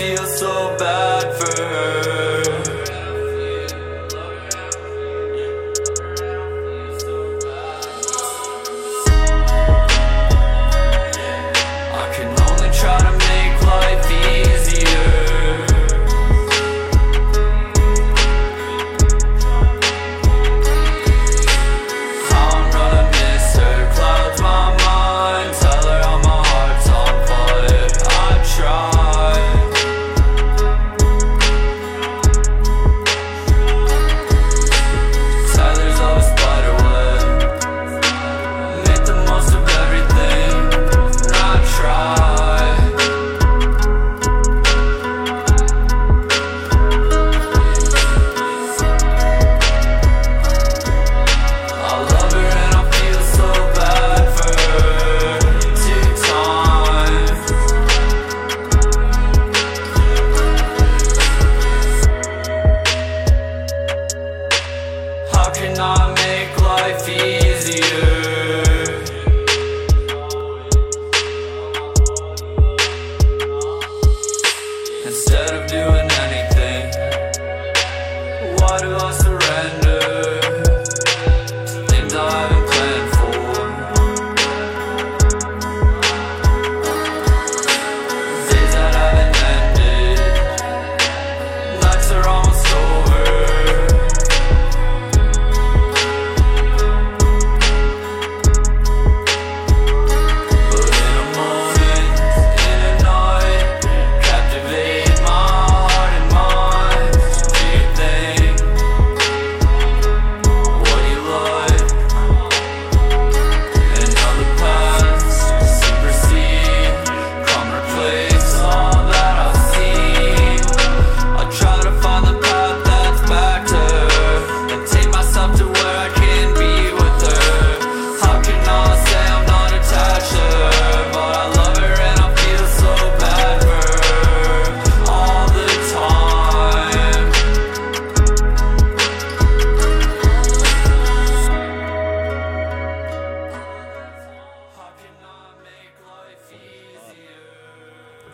feel so bad for her. I can only try to make life easier. I'm gonna miss her, clouds my mind. Tell her how my heart's on fire. I try.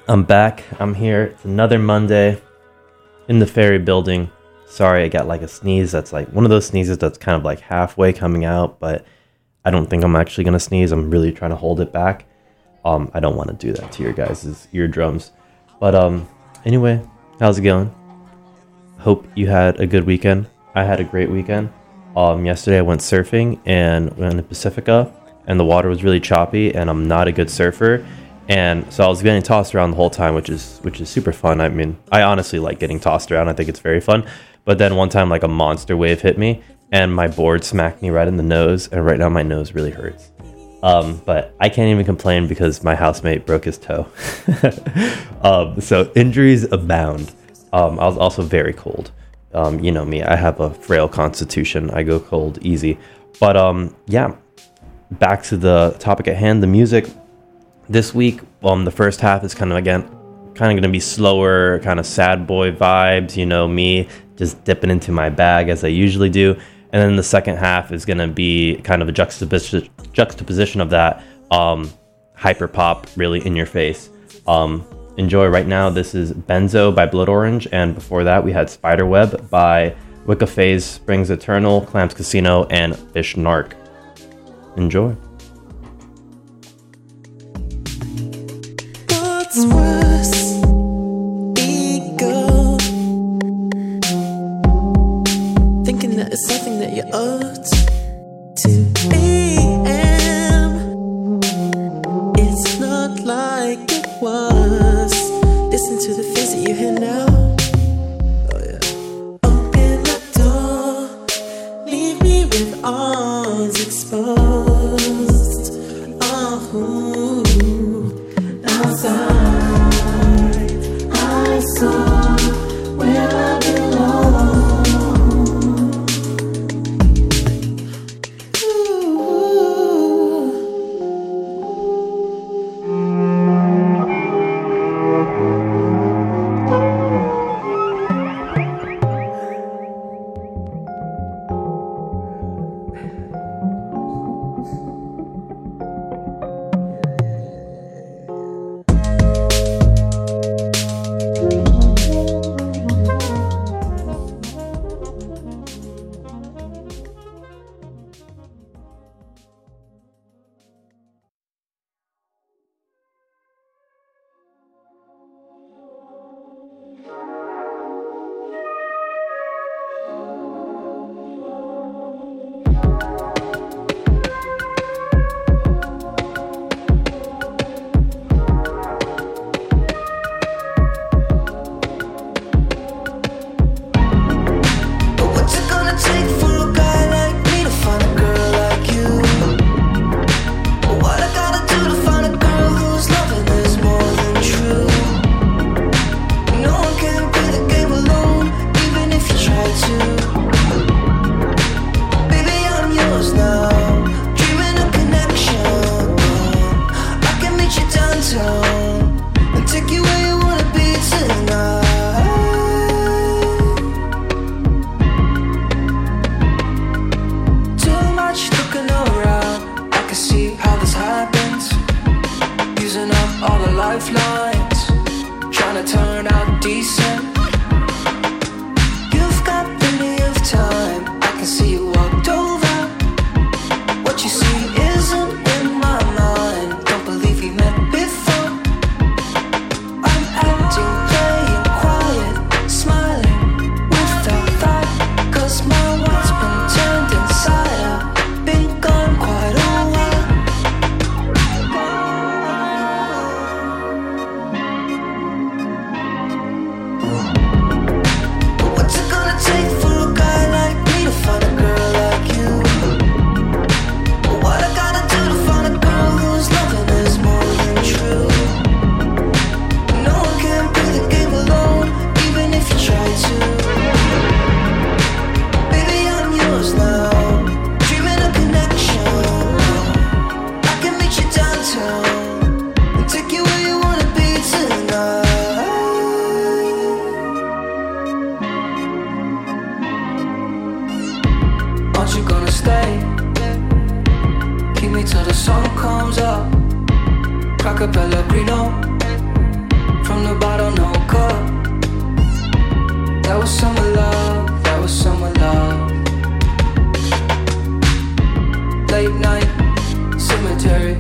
I'm back. I'm here. It's another Monday in the Ferry Building. Sorry, I got like a sneeze. That's like one of those sneezes that's kind of like halfway coming out, but I don't think I'm actually going to sneeze. I'm really trying to hold it back. I don't want to do that to your guys' eardrums. But anyway, how's it going? Hope you had a good weekend. I had a great weekend. Yesterday I went surfing and went to Pacifica, and the water was really choppy, and I'm not a good surfer. And so I was getting tossed around the whole time, which is super fun. I mean, I honestly like getting tossed around. I think it's very fun. But then one time, like a monster wave hit me, and my board smacked me right in the nose. And right now, my nose really hurts. But I can't even complain because my housemate broke his toe. So injuries abound. I was also very cold. You know me. I have a frail constitution. I go cold easy. But yeah, back to the topic at hand, the music. This week, the first half is kind of going to be slower, kind of sad boy vibes, you know me, just dipping into my bag as I usually do. And then the second half is going to be kind of a juxtaposition of that hyper pop, really in your face. Enjoy right now. This is Benzo by Blood Orange, and before that we had Spiderweb by Wicca Phase Springs Eternal, Clams Casino, and Fish Narc. Enjoy. Worse. Ego. Thinking that it's something that you're owed to am. It's not like it was. Listen to the things that you hear now. Oh yeah. Open the door. Leave me with arms exposed. Oh. Outside. Where I belong. Ooh. town and take you where you wanna be tonight. Too much looking around, I can see how this happens. Using up all the lifelines, trying to turn out decent. You've got plenty of time, I can see you walked over. What you see isn't in my mind. Don't believe we met before. I'm acting, playing, quiet, smiling without thought, 'cause my world's been turned inside out. Been gone quite a while. But what's it gonna take for a guy like me to find a girl like you? What I gotta do to find a girl whose loving is more than true? No one can play the game alone, even if you try to. Baby, I'm yours now, dreaming a connection. I can meet you downtown and take you where you wanna be tonight. Aren't you gonna stay? Keep me till the sun comes up. Crack a Pellegrino from the bottle, no cup. That was summer love, that was summer love. Late night cemetery,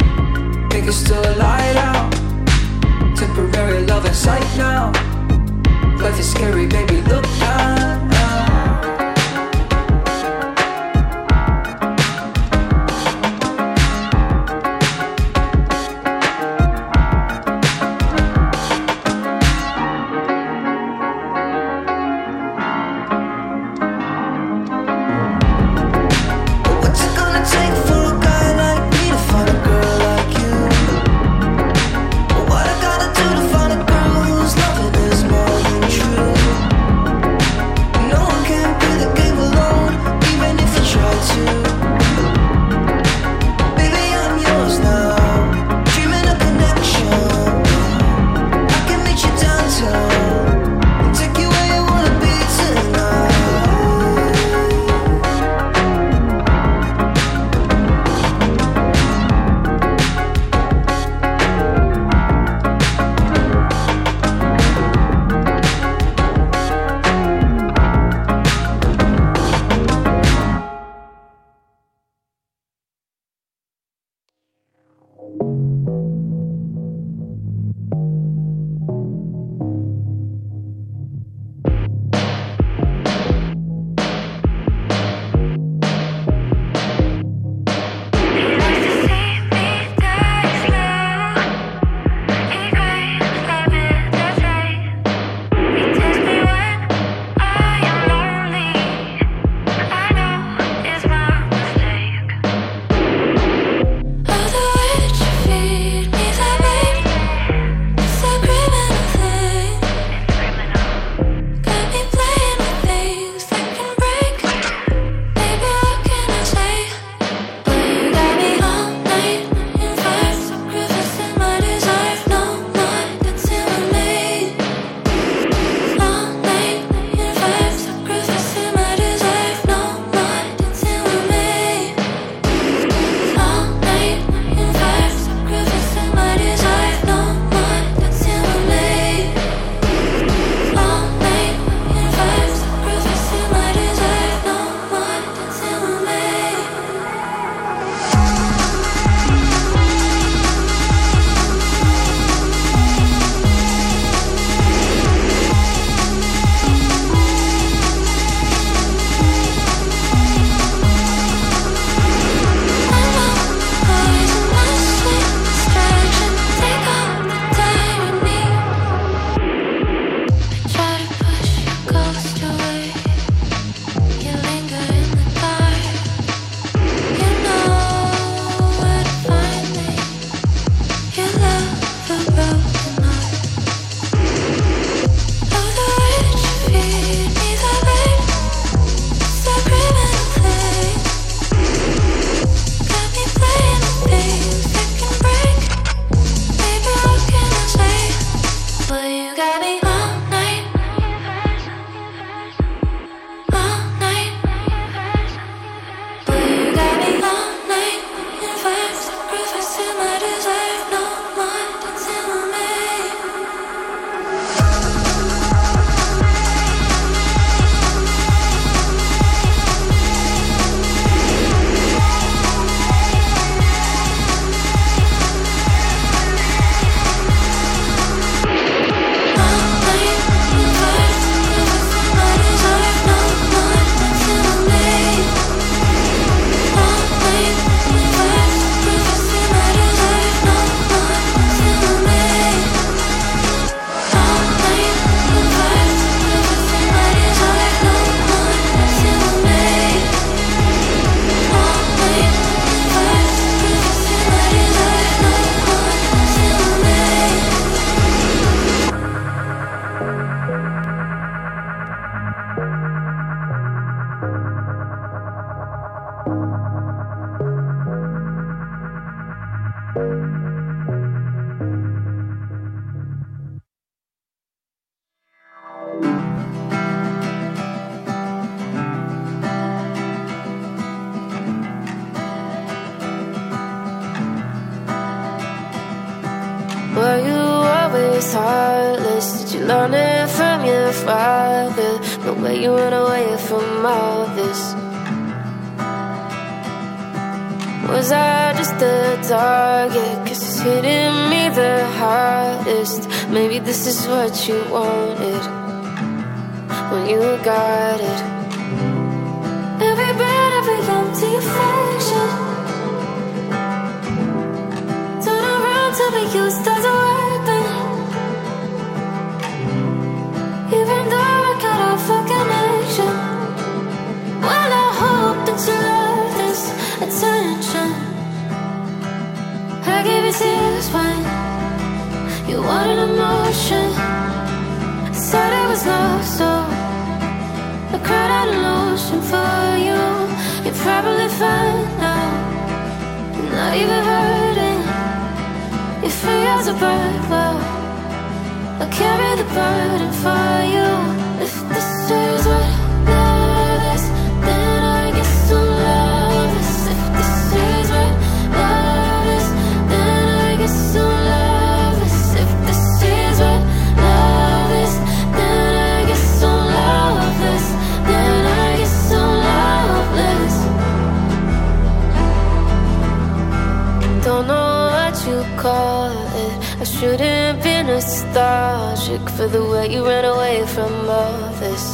think it's still a light out. Temporary love in sight now. Life is scary, baby, look down. What's it gonna take for a guy like me to find a girl like you? What I gotta do to find a girl whose loving is more than true? always heartless. Did you learn it from your father? The way you run away from all this. Was I just a target? 'Cause it's hitting me the hardest. Maybe this is what you wanted when you got it. Every bit, every empty fraction. Turn around to be used as a weapon. Even though I cut off a connection. Well, I hope that you love this attention. I gave you tears when you wanted emotion. I said it was love, so I cried out an ocean for you. You're probably fine now, you're not even hurting. You're free as a bird, well, I'll carry the burden for you. If this is what love is, then I guess I'm loveless. If this is what love is, then I guess I'm loveless. If this is what love is, then I guess I'm loveless. Then I guess I'm loveless. Don't know what you call it. I shouldn't be nostalgic for the way you ran away from all this.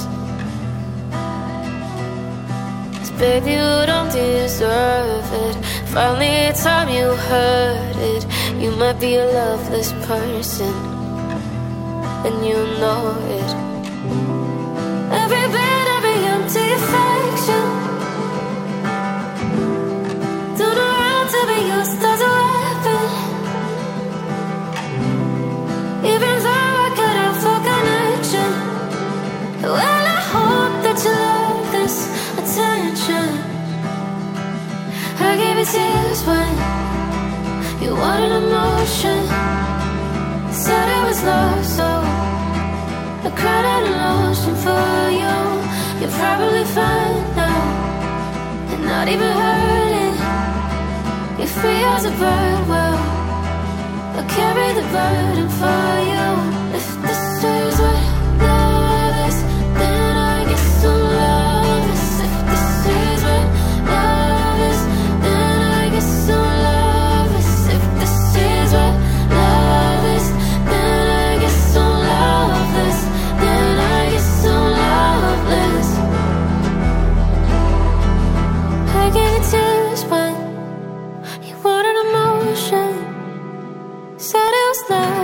'Cause babe, you don't deserve it. If only time you heard it, you might be a loveless person, and you know it. Every bit, every empty fraction. Turn around to be used as a weapon. Even though I cut off a connection. Well, I hope that you love this attention. I gave you tears when you wanted emotion. Said it was love, so I cried out an ocean for you. You're probably fine now, you're not even hurting. You're free as a bird, well, I'll carry the burden for you. If this is what love is, then I guess I'm loveless. If this is what love is, then I guess I'm loveless. If this is what love is, then I guess I'm loveless. Then I guess I'm loveless. I gave you tears when you wanted emotion. Said it was love.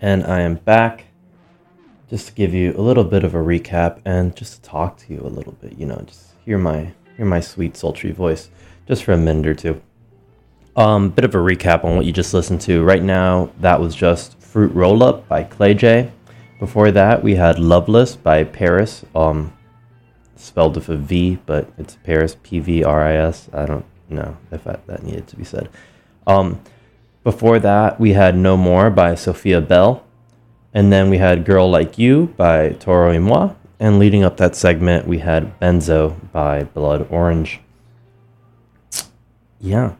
and I am back just to give you a little bit of a recap and just to talk to you a little bit, you know, just hear my sweet sultry voice just for a minute or two. Bit of a recap on what you just listened to. Right now, that was just Fruit Roll Up by Clay J. Before that, we had Loveless by Paris, spelled with a V, but it's Paris, P-V-R-I-S. I don't know if that needed to be said. Before that, we had No More by Sophia Bel. And then we had Girl Like You by Toro y Moi. And leading up that segment, we had Benzo by Blood Orange. Yeah.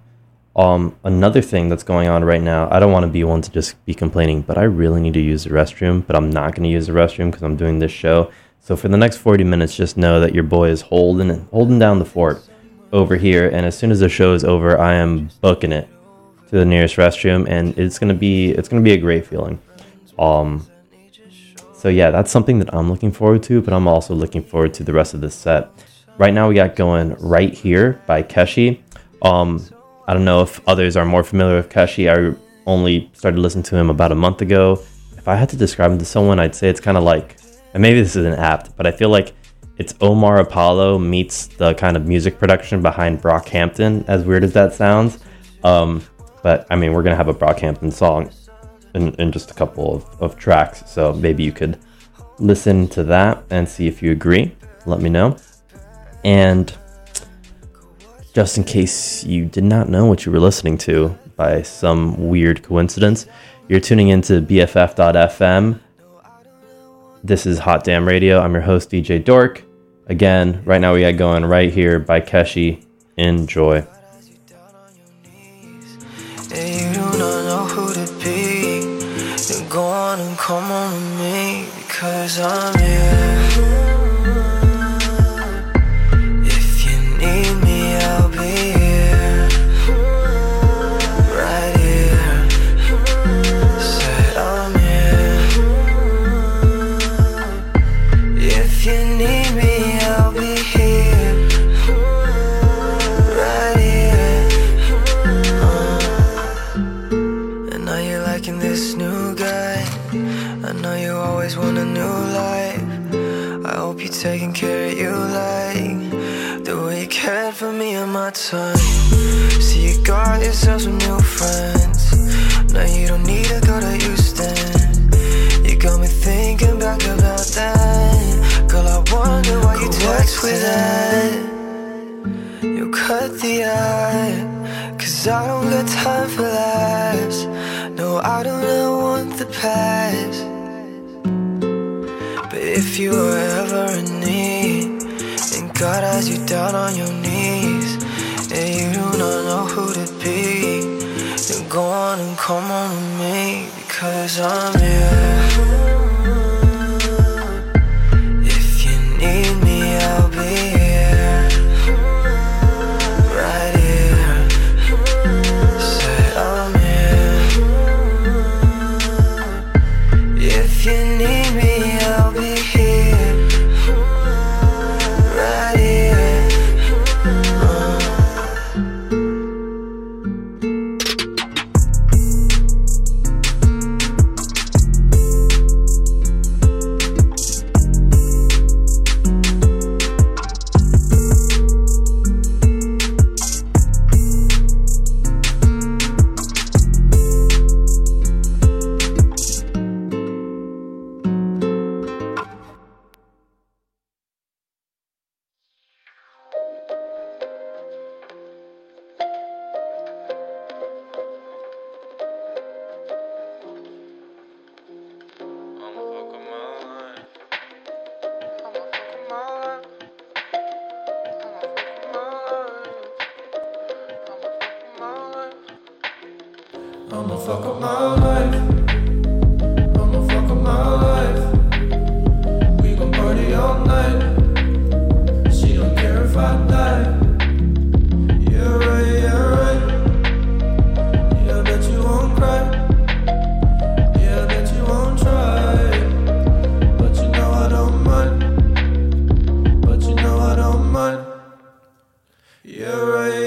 Another thing that's going on right now, I don't want to be one to just be complaining, but I really need to use the restroom, but I'm not going to use the restroom because I'm doing this show. So for the next 40 minutes, just know that your boy is holding down the fort over here. And as soon as the show is over, I am booking it to the nearest restroom, and it's gonna be a great feeling. So yeah, that's something that I'm looking forward to, but I'm also looking forward to the rest of this set. Right now we got going Right Here by Keshi. I don't know if others are more familiar with Keshi. I only started listening to him about a month ago. If I had to describe him to someone, I'd say it's kind of like, and maybe this isn't apt, but I feel like it's Omar Apollo meets the kind of music production behind Brockhampton, as weird as that sounds. But I mean, we're going to have a Brockhampton song in just a couple of tracks, so maybe you could listen to that and see if you agree. Let me know. And just in case you did not know what you were listening to by some weird coincidence, you're tuning into bff.fm. This is Hot Damn Radio. I'm your host, DJ Dork. Again, right now we got going Right Here by Keshi. Enjoy. Hey, you don't know who to be. Then go on and come on with me, because I'm here. If you need me, taking care of you like the way you cared for me in my time. So you got yourself some new friends. Now you don't need to go to Houston. You got me thinking back about that. Girl, I wonder why you text with that. You cut the eye, cause I don't got time for lies. No, I don't really want the past. If you were ever in need, and God has you down on your knees, and you do not know who to be, then go on and come on with me, because I'm here. If you need me, I'll be here. You're right.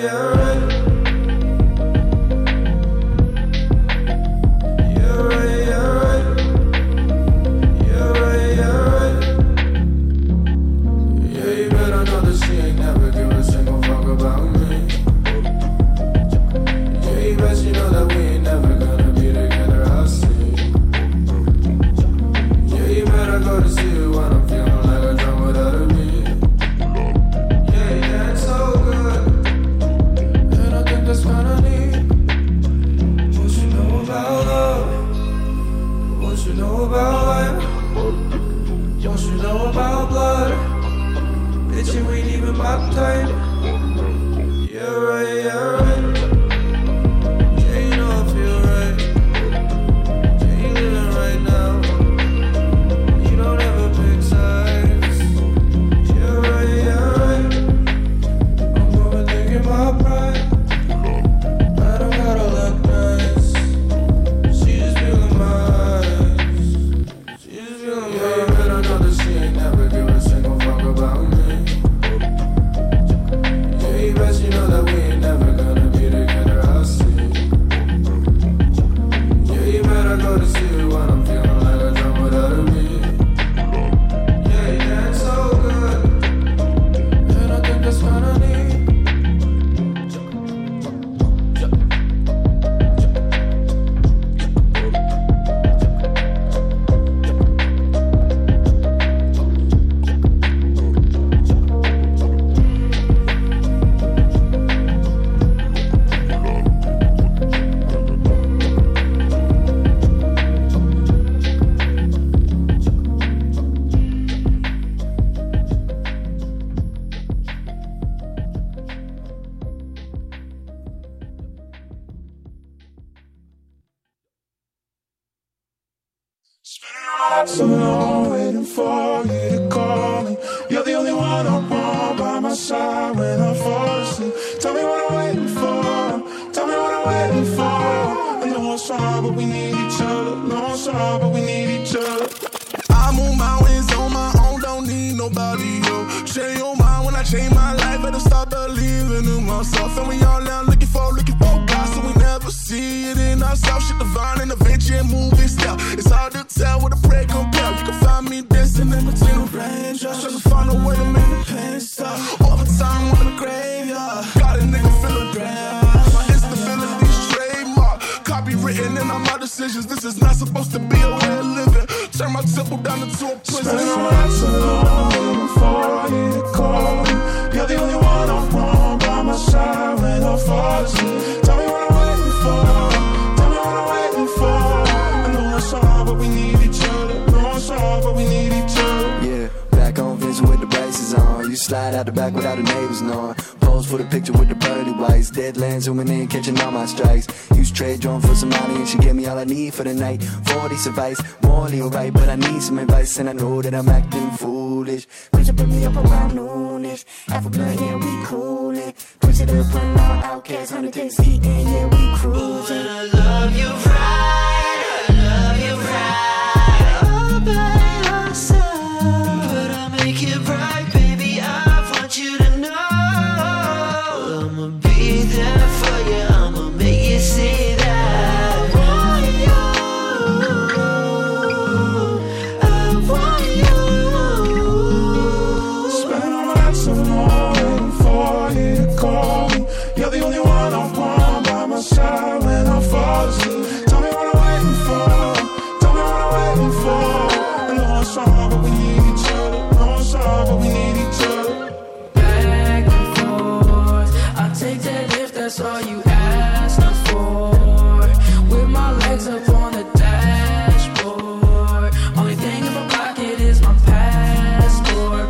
So long waiting for you to call me. You're the only one I want by my side when I fall asleep. Tell me what I'm waiting for. Tell me what I'm waiting for. I know it's wrong, but we need each other. No, it's wrong, but we need each other. I move mountains on my own, don't need nobody, yo. Change your mind when I change my life, better start believing in myself. And we all now looking for God, so we never see it in ourselves. Shit divine and adventure and movie style. It's hard to tell what a prayer compare. You can find me dancing in between the raindrops, trying to find a way to make the pain stop. Over time, I'm in the graveyard. Got a nigga feeling grand. My instability's trademark, copywritten in all my decisions. This is not supposed to be a way of living. Turn my temple down into a prison. Spend my so long before you to call me. You're the only one I want by my side when I fall asleep. Tell me what I'm waiting for. Tell me what I'm waiting for. I know it's hard, but we need each other. No, it's hard, but we need each other. Yeah, back on Vincent with the braces on. You slide out the back without the neighbors knowing. Pose for the picture with the pearly whites. Deadlands zooming in, catching all my strikes. Use trade drone for some money, and she gave me all I need for the night. 40 advice, morally alright, but I need some advice, and I know that I'm acting foolish. Put you put me up around noonish. Alpha blood, yeah, we coolin'. Push it up on our outcasts, 100 days eating, yeah, we cruising. Ooh, and I love you right, I love you right. All by ourselves, but I'll make it right, baby. I want you to know I'ma be there for you. I'ma make you see. That's all you asked for. With my legs up on the dashboard. Only thing in my pocket is my passport.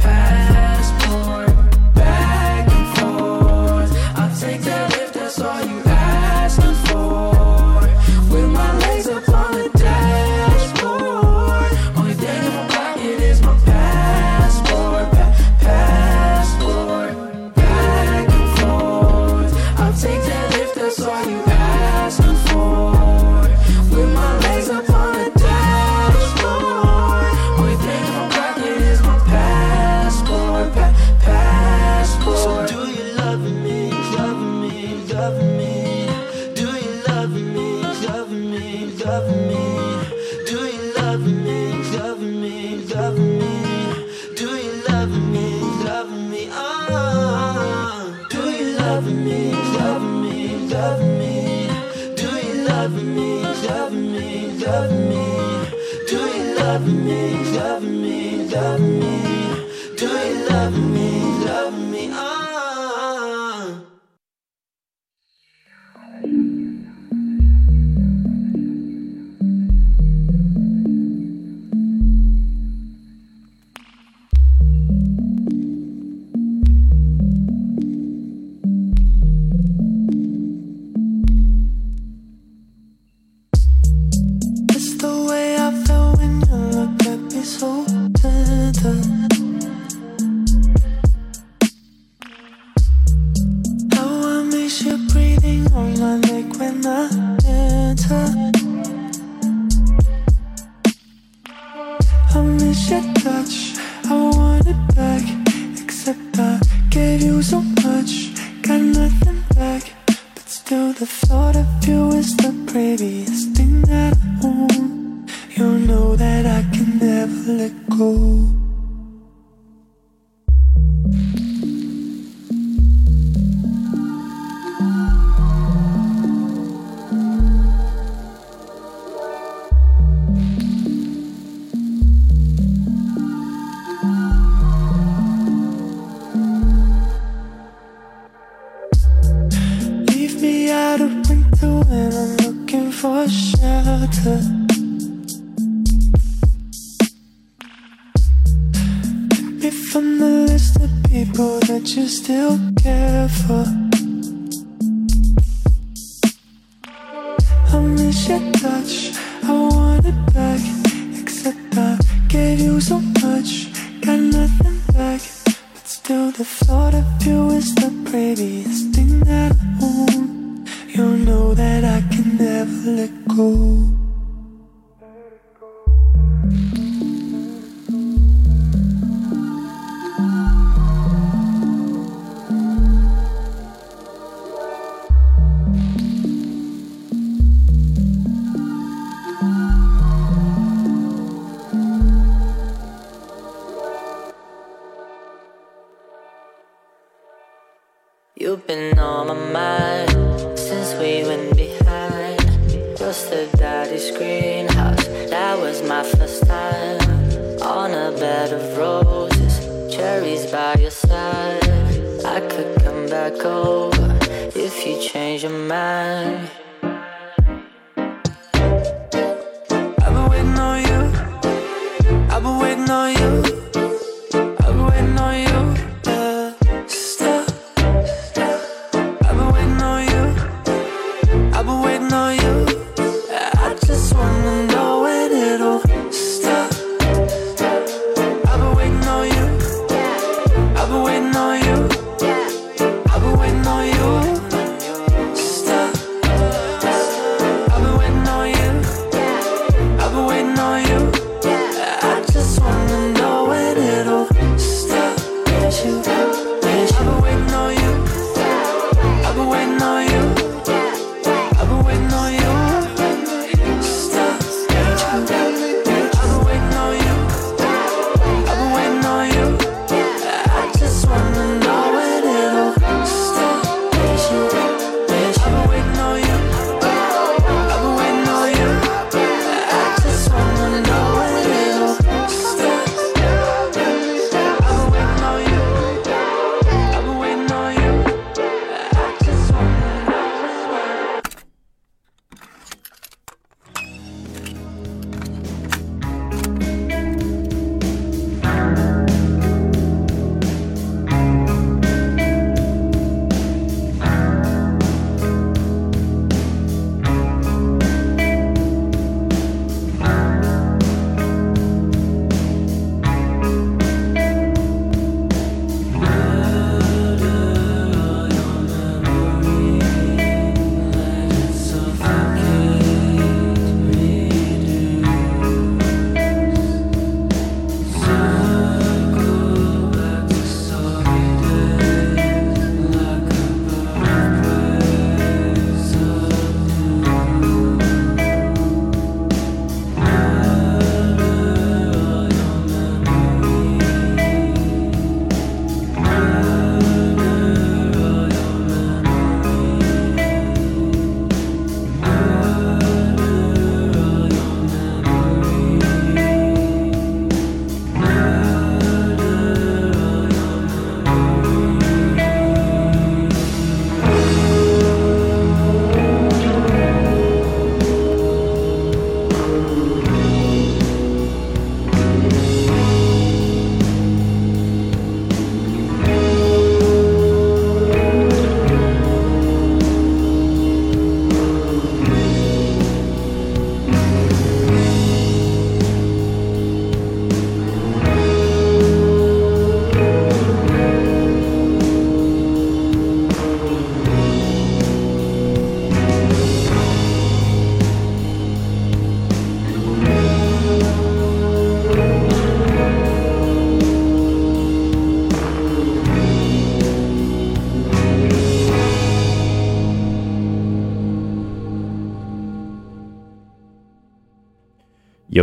Passport. Back and forth. I'll take that if that's all you asked for. With my legs up on the dashboard. Only thing in my pocket is my passport. Passport. Back and forth. I'll take that if that's all you asked for. With my legs up on the dashboard. Only thing in my pocket is my passport. Passport. So do you love me? Love me? Love me? Do you love me? Love me? Love me? Do you love me? Love me? Love me? Do you love me? Love me? Oh, do you love me? Love me, love me. Do you love me? Love me, love me. Do you love me? Love me, love me. Do you love me? Love me. Ah. So tender. How I miss your breathing on my neck when I enter. I miss your touch, I want it back. Except I gave you so much, got nothing back. But still the thought of you is the prettiest thing that I own. You know that I can never let go. Leave me out of winter when I'm looking for shelter. From the list of people that you still care for. I miss your touch, I want got it back, except I gave you so much, got nothing back. But still the thought of you is the prettiest thing that I own. You know that I can never let go. You've been on my mind since we went behind just the daddy's greenhouse. That was my first time on a bed of roses, cherries by your side. I could come back over if you change your mind. I've been waiting on you. I've been waiting on you. I've been waiting on you.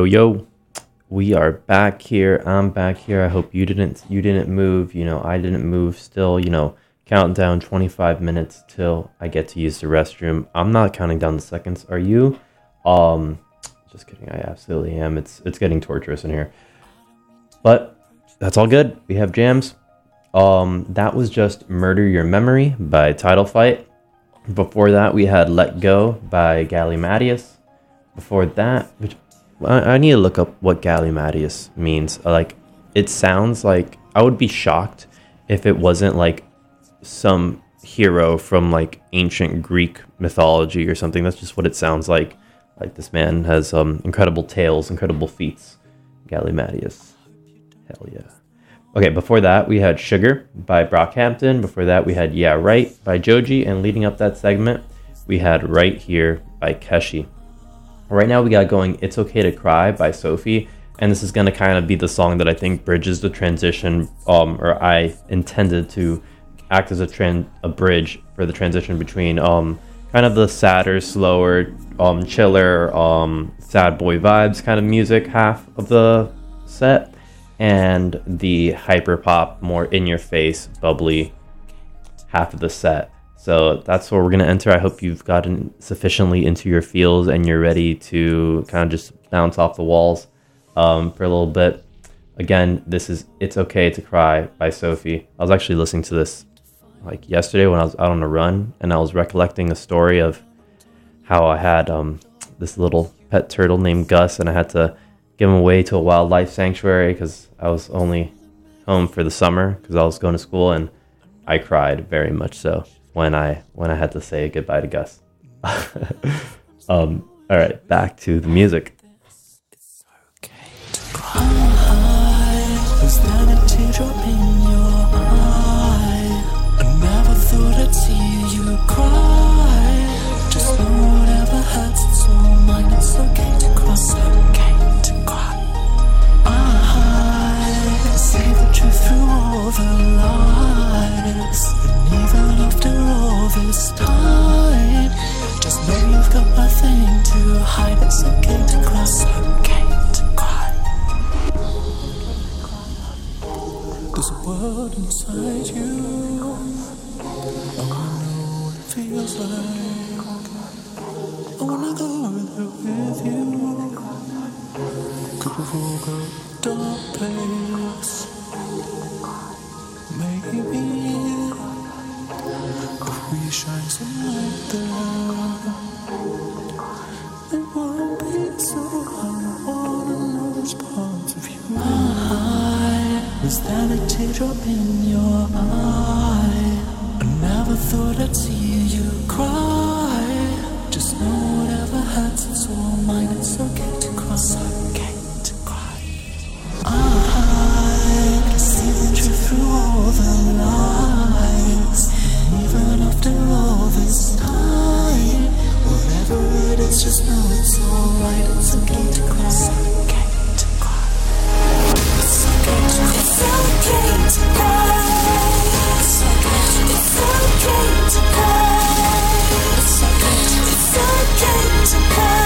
Yo, we are back here. I'm back here. I hope you didn't move. You know, I didn't move still, you know, counting down 25 minutes till I get to use the restroom. I'm not counting down the seconds. Are you? Just kidding. I absolutely am. It's getting torturous in here, but that's all good. We have jams. That was just Murder Your Memory by Tidal Fight. Before that, we had Let Go by Galimatias. Before that, which I need to look up what Galimatias means. Like, it sounds like I would be shocked if it wasn't like some hero from like ancient Greek mythology or something. That's just what it sounds like. Like, this man has incredible tales, incredible feats. Galimatias. Hell yeah. Okay, before that, we had Sugar by Brockhampton. Before that, we had Yeah Right by Joji. And leading up that segment, we had Right Here by Keshi. Right now, we got going It's Okay to Cry by SOPHIE. And this is going to kind of be the song that I think bridges the transition, or I intended to act as a bridge for the transition between kind of the sadder, slower, chiller, sad boy vibes kind of music half of the set, and the hyper pop, more in your face, bubbly half of the set. So that's where we're going to enter. I hope you've gotten sufficiently into your feels and you're ready to kind of just bounce off the walls for a little bit. Again, this is It's Okay to Cry by SOPHIE. I was actually listening to this like yesterday when I was out on a run, and I was recollecting a story of how I had this little pet turtle named Gus, and I had to give him away to a wildlife sanctuary because I was only home for the summer because I was going to school, and I cried very much so when I had to say goodbye to Gus. All right, back to the music. It's okay to cry. There's not a teardrop in your eye. I never thought I'd see you cry. Just know whatever hurts, it's all mine. It's okay to cry. It's okay to cry. I see the truth through all the lies. Even after all this time, just know you've got nothing to hide. It's okay to cry, it's okay to cry. There's a world inside you. I know what it feels like. I wanna go there with you. Could we've all got dark place. Maybe we shine some light there. It won't be so hard. I wanna know those parts of you. Was that a teardrop in your eye? I never thought I'd see you cry. Just know whatever hurts, it's all mine. It's okay to cry. It's okay to cry. I can see the truth through all the lies. Even after all this time, whatever it is, just know it's alright. It's okay to cry. It's okay to cry. It's okay to cry. It's okay to cry. It's okay to cry. It's okay to cry. It's okay to cry.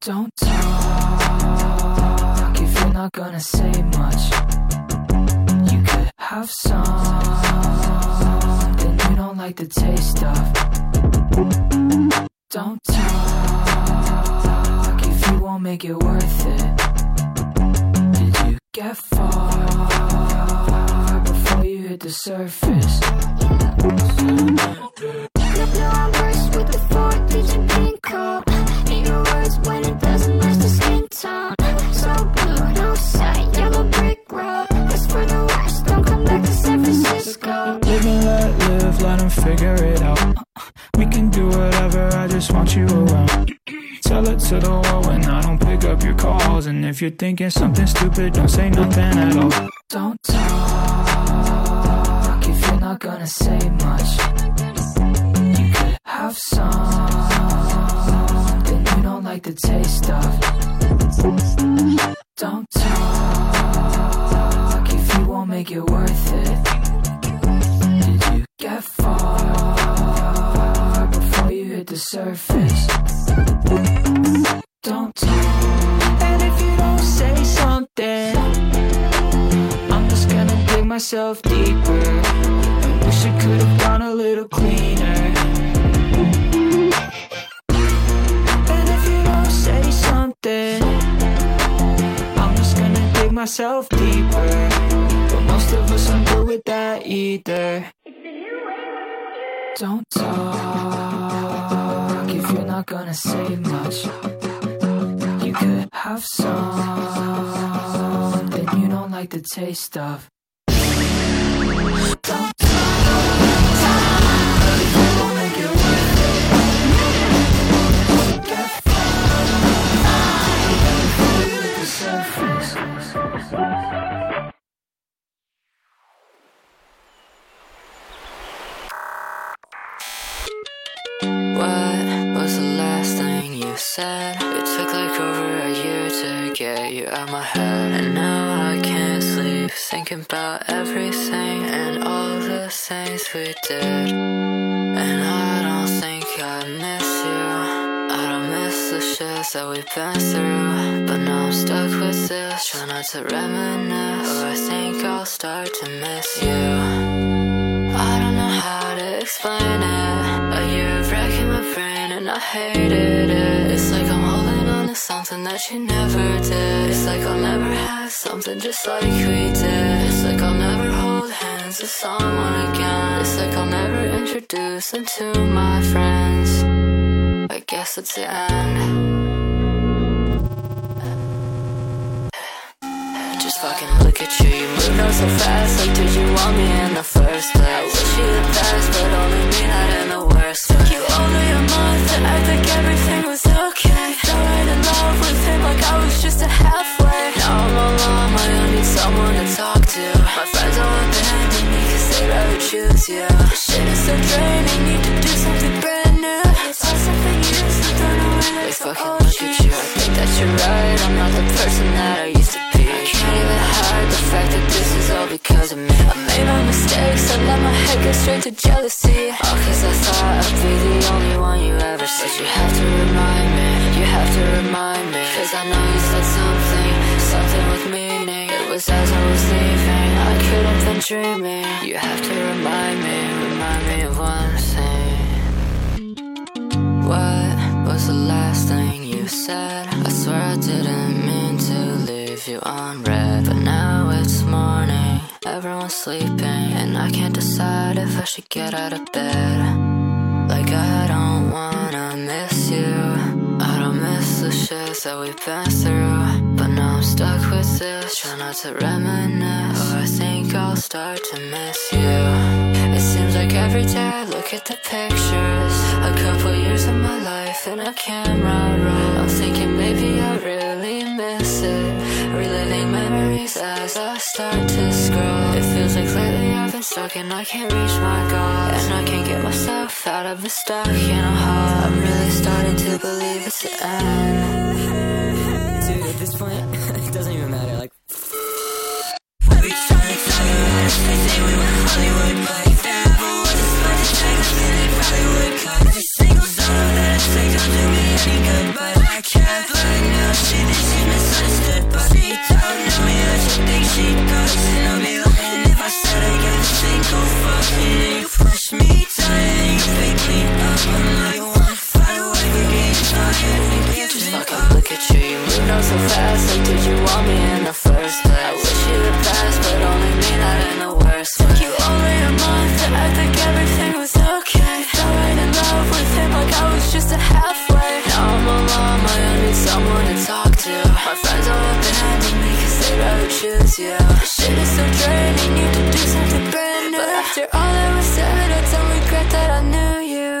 Don't talk if you're not gonna say much. You could have something you don't like the taste of. Don't talk if you won't make it worth it. Did you get far before you hit the surface? Now I'm burst with the fourth digit pin code. When it doesn't match the skin tone, so blue, no sight, yellow brick road. It's for the worst, don't come back to San Francisco. Live and let live, let them figure it out. We can do whatever, I just want you around. Tell it to the world when I don't pick up your calls. And if you're thinking something stupid, don't say nothing at all. Don't talk if you're not gonna say much. You could have some like the taste of. Don't talk if you won't make it worth it. Did you get far before you hit the surface? Don't talk. And if you don't say something, I'm just gonna dig myself deeper. Wish I could've gone a little cleaner. myself deeper, but most of us aren't good with that either. It's the new way. Don't talk if you're not gonna say much. You could have something you don't like the taste of. Don't talk if you won't make it work. Said. It took like over a year to get you out my head, and now I can't sleep thinking about everything and all the things we did. And I don't think I miss you. I don't miss the shit that we've been through, but now I'm stuck with this, try not to reminisce, or I think I'll start to miss you. I don't know how to explain it. A year of wrecking my brain and I hated it. It's like I'm holding on to something that you never did. It's like I'll never have something just like we did. It's like I'll never hold hands with someone again. It's like I'll never introduce them to my friends. I guess it's the end. Just fucking look at you, you moved on so fast. Like did you want me in the first place? I wish you the best, but only me not in the worst. Took you over your mind to act like everything was okay. Fell right in love with him like I was just a halfway. Now I'm alone, I don't need someone to talk to. My friends all abandon me cause they'd rather choose you. This shit is so draining, need to do something brand new. It's all something you used to throw away. Wait, fucking look at you, I think that you're right. I'm not the person that I used to be. I can't even hide the fact that this is all because of me. I made my mistakes, I let my head go straight to jealousy. All cause I thought I'd be the only one you ever see. But you have to remind me, you have to remind me. Cause I know you said something, something with meaning. It was as I was leaving, I could have been dreaming. You have to remind me of one thing. What was the last thing you said? I swear I didn't mean to leave you on red, but now it's morning, everyone's sleeping, and I can't decide if I should get out of bed. Like I don't wanna miss you. I don't miss the shit that we've been through, but now I'm stuck with this, try not to reminisce, or I think I'll start to miss you. It seems like every day I look at the pictures, a couple years of my life in a camera roll. I'm thinking maybe I really miss it, reliving memories as I start to scroll. It feels like lately I've been stuck and I can't reach my goals, and I can't get myself out of the stuck in a hole. I'm really starting to believe it's the end. Dude, at this point, it doesn't even matter, like every time I talk about it, they say we went Hollywood, but if that ever was a special thing, then they probably would cut every single song that I sing. Don't do me any good, but I can't blame now. She thinks she's misunderstood, but she don't know me what she thinks she does. And I'll be lying if I said I got a single fucking and you push me down and you pick me up. I'm like, what? Fly away, we're getting tired and giving up. Just fucking look at you, you moved on so fast. Like, did you want me in the first place? I wish you the best, but only me not in the worst. Took you only a month to act like everything was okay. Fell right in love with him like I was just a halfway. Now I'm alone, I don't need someone to talk to. My friends all abandon me cause they'd rather choose you. This shit is so draining, need to do something brand new. But after all that was said, I don't regret that I knew you.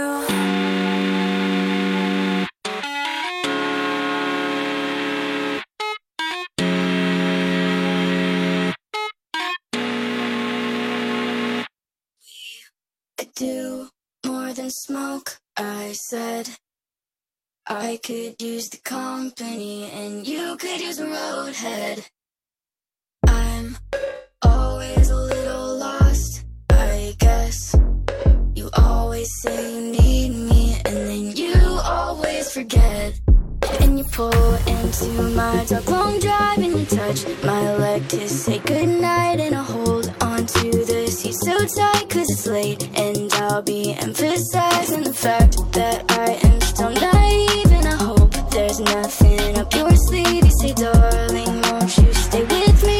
Do more than smoke, I said. I could use the company and you could use a roadhead. I'm always a little lost, I guess. You always say you need me and then you always forget. And you pull into my dark long drive and you touch my leg to say goodnight. And I hold onto the seat so tight cause it's late, and I'll be emphasizing the fact that I am still naive. And I hope there's nothing up your sleeve. You say darling won't you stay with me,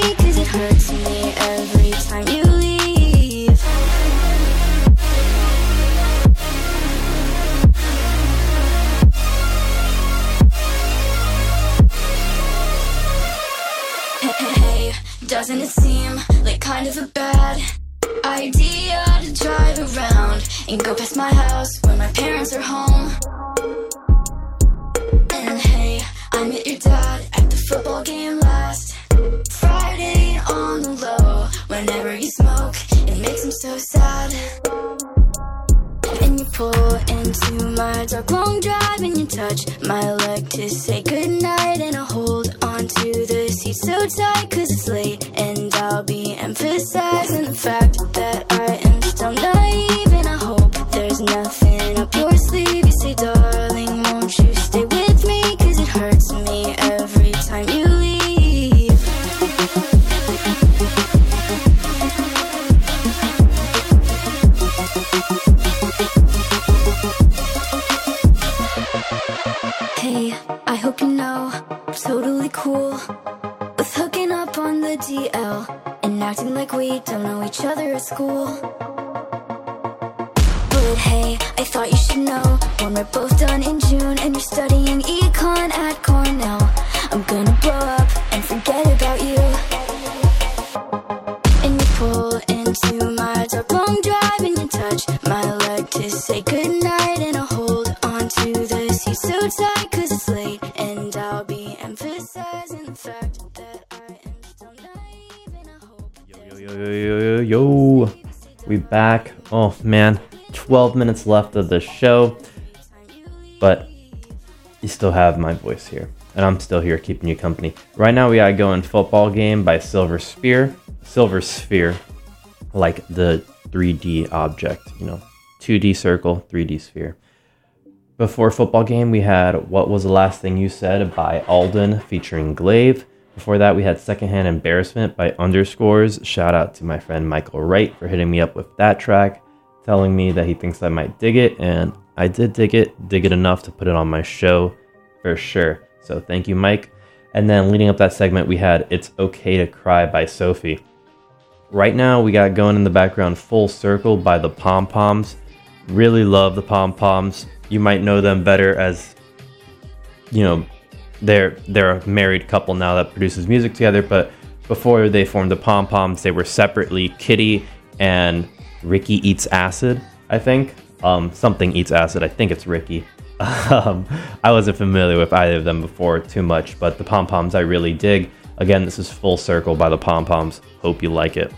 Hey, doesn't it seem like kind of a bad idea to drive around and go past my house when my parents are home? And hey, I met your dad at the football game last Friday on the low. Whenever you smoke, it makes him so sad. And you pull into my dark long drive and you touch my leg to say goodnight. And I hold onto the seat so tight, cause it's late and I'll be emphasizing the fact that I am still naive. And I hope there's nothing up your sleeve. You say, darling, won't you stay with me, cause it hurts me every time you leave. I hope you know I'm totally cool with hooking up on the DL and acting like we don't know each other at school. But hey, I thought you should know, when we're both done in June and you're studying econ at Cornell, I'm gonna blow up and forget about you. And you pull into my dark long drive and you touch my leg to say goodnight. And I'll hold on to the seat so tight, cause it's late and I'll be emphasizing the fact that I am still naive. And I hope yo, we back. Oh man, 12 minutes left of the show, but you still have my voice here, and I'm still here keeping you company. Right now we got going Football Game by Silver Sphere, like the 3D object, you know, 2D circle, 3D sphere. Before Football Game, we had What Was the Last Thing You Said by Alden featuring Glaive. Before that, we had Secondhand Embarrassment by Underscores. Shout out to my friend Michael Wright for hitting me up with that track, telling me that he thinks I might dig it, and I did dig it enough to put it on my show for sure. So thank you, Mike. And then leading up that segment, we had It's Okay to Cry by SOPHIE. Right now, we got going in the background Full Circle by The Pom Poms. Really love The Pom Poms. You might know them better as, you know, they're a married couple now that produces music together, but before they formed the Pom Poms, they were separately Kitty and Ricky Eats Acid, I think. Something Eats Acid, I think it's Ricky. I wasn't familiar with either of them before too much, but the Pom Poms I really dig. Again, this is Full Circle by the Pom Poms. Hope you like it.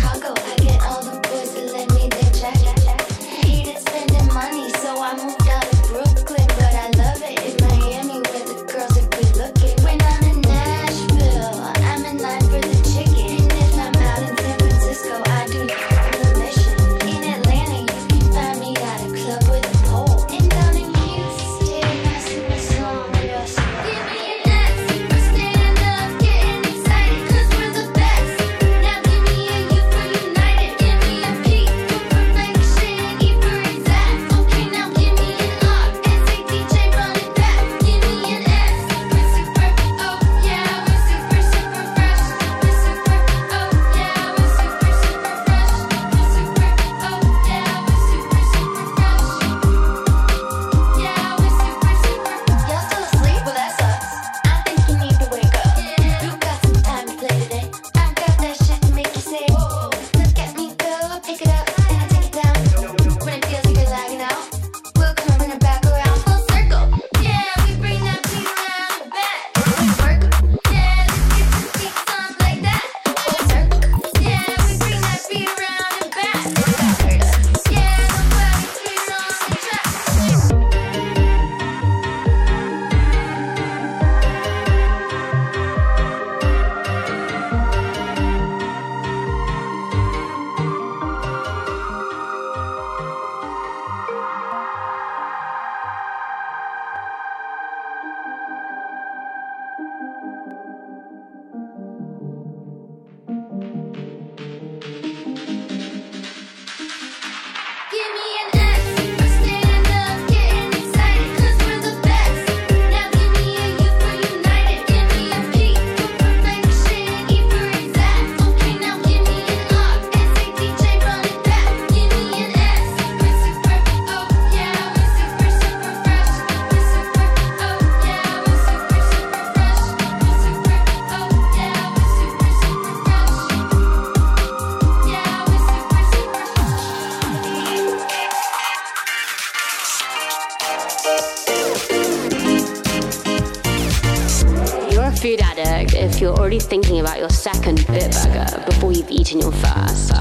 Stay food addict if you're already thinking about your second Bitburger before you've eaten your first.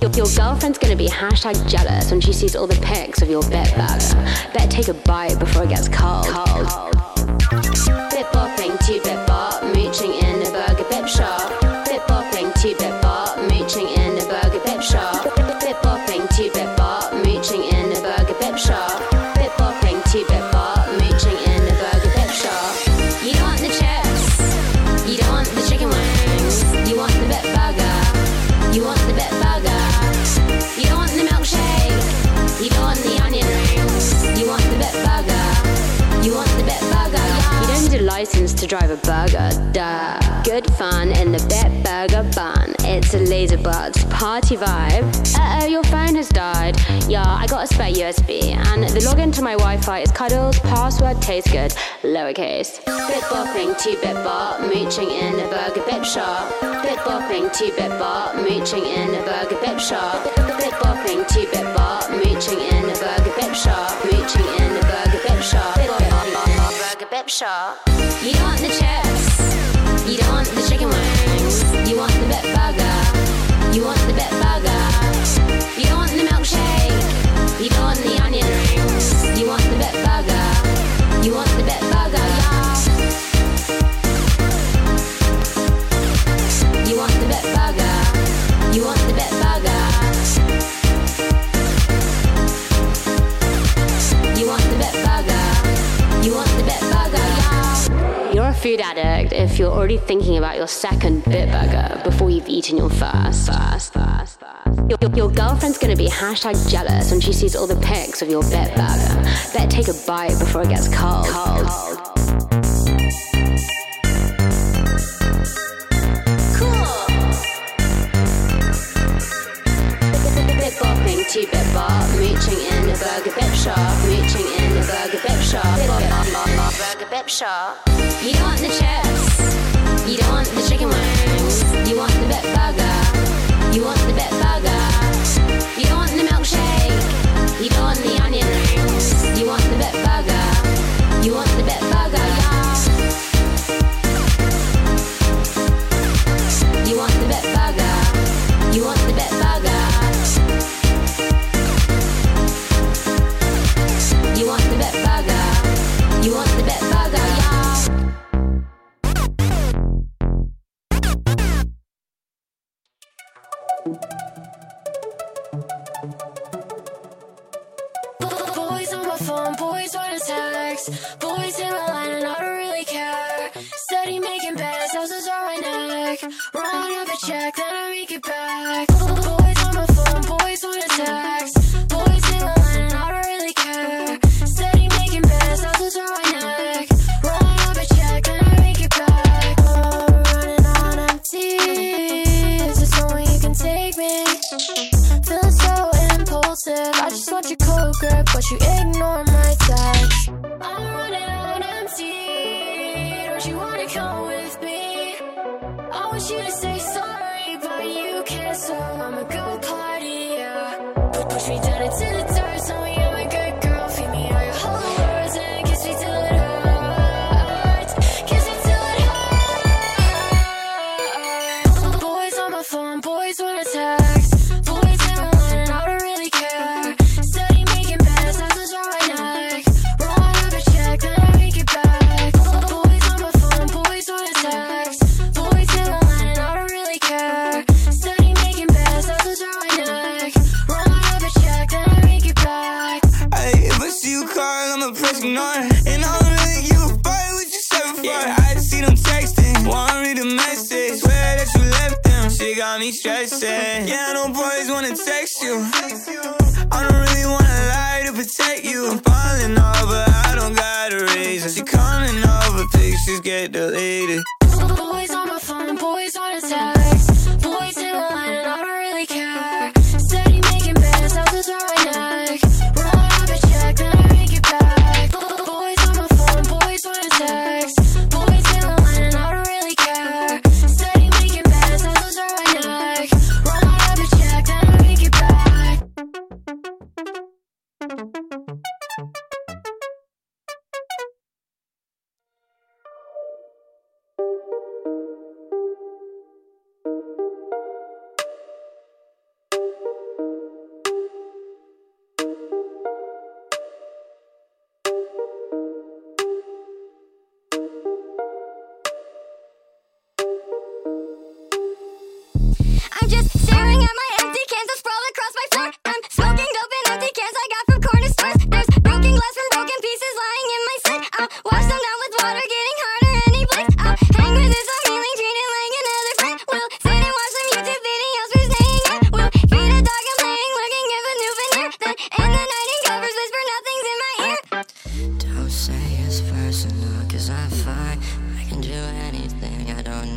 Your girlfriend's gonna be hashtag jealous when she sees all the pics of your Bitburger. Better take a bite before it gets cold. Bit bopping to bit bop, mooching in a burger bip shop. Bit bopping to bit bop, mooching in a burger bip shop. Bit bopping to bit bop, mooching in a burger bip shop. Bit bopping to bit bop, mooching in a burger bip shop. You don't want the chips, you don't want the chicken wings, you want the bit burger, you want the bit burger. You don't want the milkshake, you don't want the onion rings, you want the bit burger, you want the bit burger. A license to drive a burger, duh. Good fun in the Bitburger bun. It's a LaserBuds party vibe. Uh oh, your phone has died. Yeah, I got a spare USB, and the login to my Wi-Fi is cuddles. Password tastes good. Lowercase. Bit bopping to bit bop, mooching in a burger bip shop. Bit bopping to bit bop, mooching in a burger bip shop. Bit bopping to bit bop, mooching in a burger bip shop. Mooching in a burger bip shop. Bip shop. You don't want the chips, you don't want the chicken wings, you want the bit burger, you want the bit burger. You don't want the milkshake, you don't want the onion rings, you want the bit burger, you want the bit burger, y'all. You want the bit burger, you want the bit burger, you want the bit burger, you want the bit burger. You're a food addict if you're already thinking about your second Bitburger before you've eaten your first. Your girlfriend's gonna be hashtag jealous when she sees all the pics of your Bitburger. Better take a bite before it gets cold. Two bit bop, mooching in a burger bip shop, mooching in a burger bip shop, burger bip shop. You don't want the chips, you don't want the chicken wings, you want the bit burger, you want the bit burger. You don't want the milkshake, you don't want the onion rings, you want the bit burger, you want the bit burger, y'all. You want the bit burger, you want the bit burger. You want the Bitburger, you want the Bitburger, y'all. Boys on my phone, boys on a text, boys in my line and I don't really care. Steady making bets, houses on my neck. Run up a check, then I make it back. Boys on my phone, boys on a text. I just want your cold grip, but you ignore my text. I'm running out empty. Don't you wanna come with me? I want you to say sorry, but you can't, so I'm a good party, yeah. Push me down into the dirt, so we are a good girl. Feed me all your whole words and kiss me till it hurts. Kiss me till it hurts. Boys on my phone, boys wanna text. Yeah, no boys wanna text you. I don't really wanna lie to protect you. I'm falling over, I don't got a reason. She calling over, pictures get deleted. Boys on my phone, boys on a text, boys in my line and I don't really care. Steady making bets, I'll just run my neck. Run up a check, then I make it back. Boys on my phone, boys on a text. staring at my empty cans that sprawl across my floor. I'm smoking dope in empty cans I got from corner stores. There's broken glass from broken pieces lying in my sink. I'll wash them down with water, getting harder any blink. I'll hang with this unmeaning treat and laying another print. We'll sit and watch some YouTube videos for staying here. We'll feed a dog and playing, looking if a new veneer. Then in the night in covers whisper nothing's in my ear. Don't say it's personal, cause I fight. I can do anything I don't need.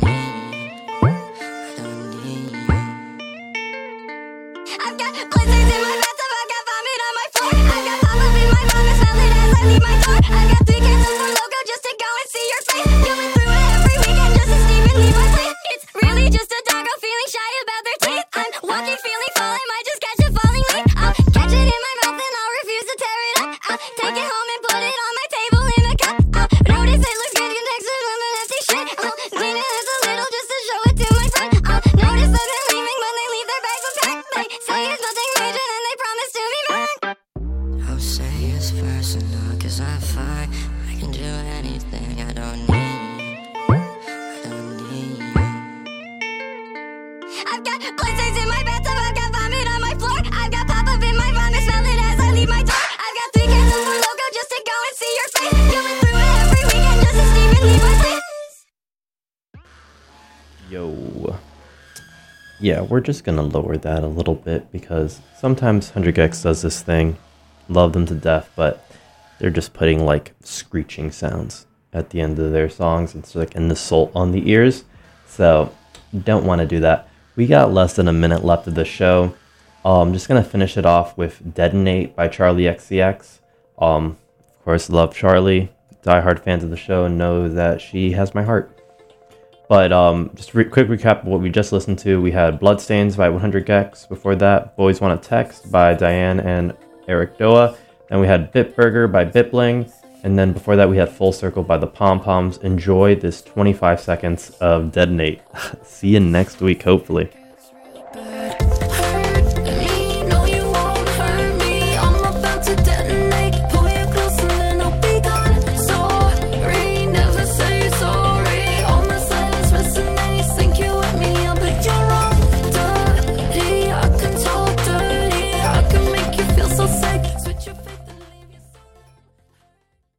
Yeah, we're just going to lower that a little bit because sometimes 100 gecs does this thing. Love them to death, but they're just putting like screeching sounds at the end of their songs. It's like an assault on the ears. So don't want to do that. We got less than a minute left of the show. I'm just going to finish it off with Detonate by Charli XCX. Of course, love Charli. Diehard fans of the show know that she has my heart. But just quick recap of what we just listened to. We had Bloodstains by 100 gecs. Before that, Boys Want a Text by Diane and Eric Doa. Then we had Bitburger by BIP LING. And then before that, we had Full Circle by The Pom Poms. Enjoy this 25 seconds of Detonate. See you next week, hopefully.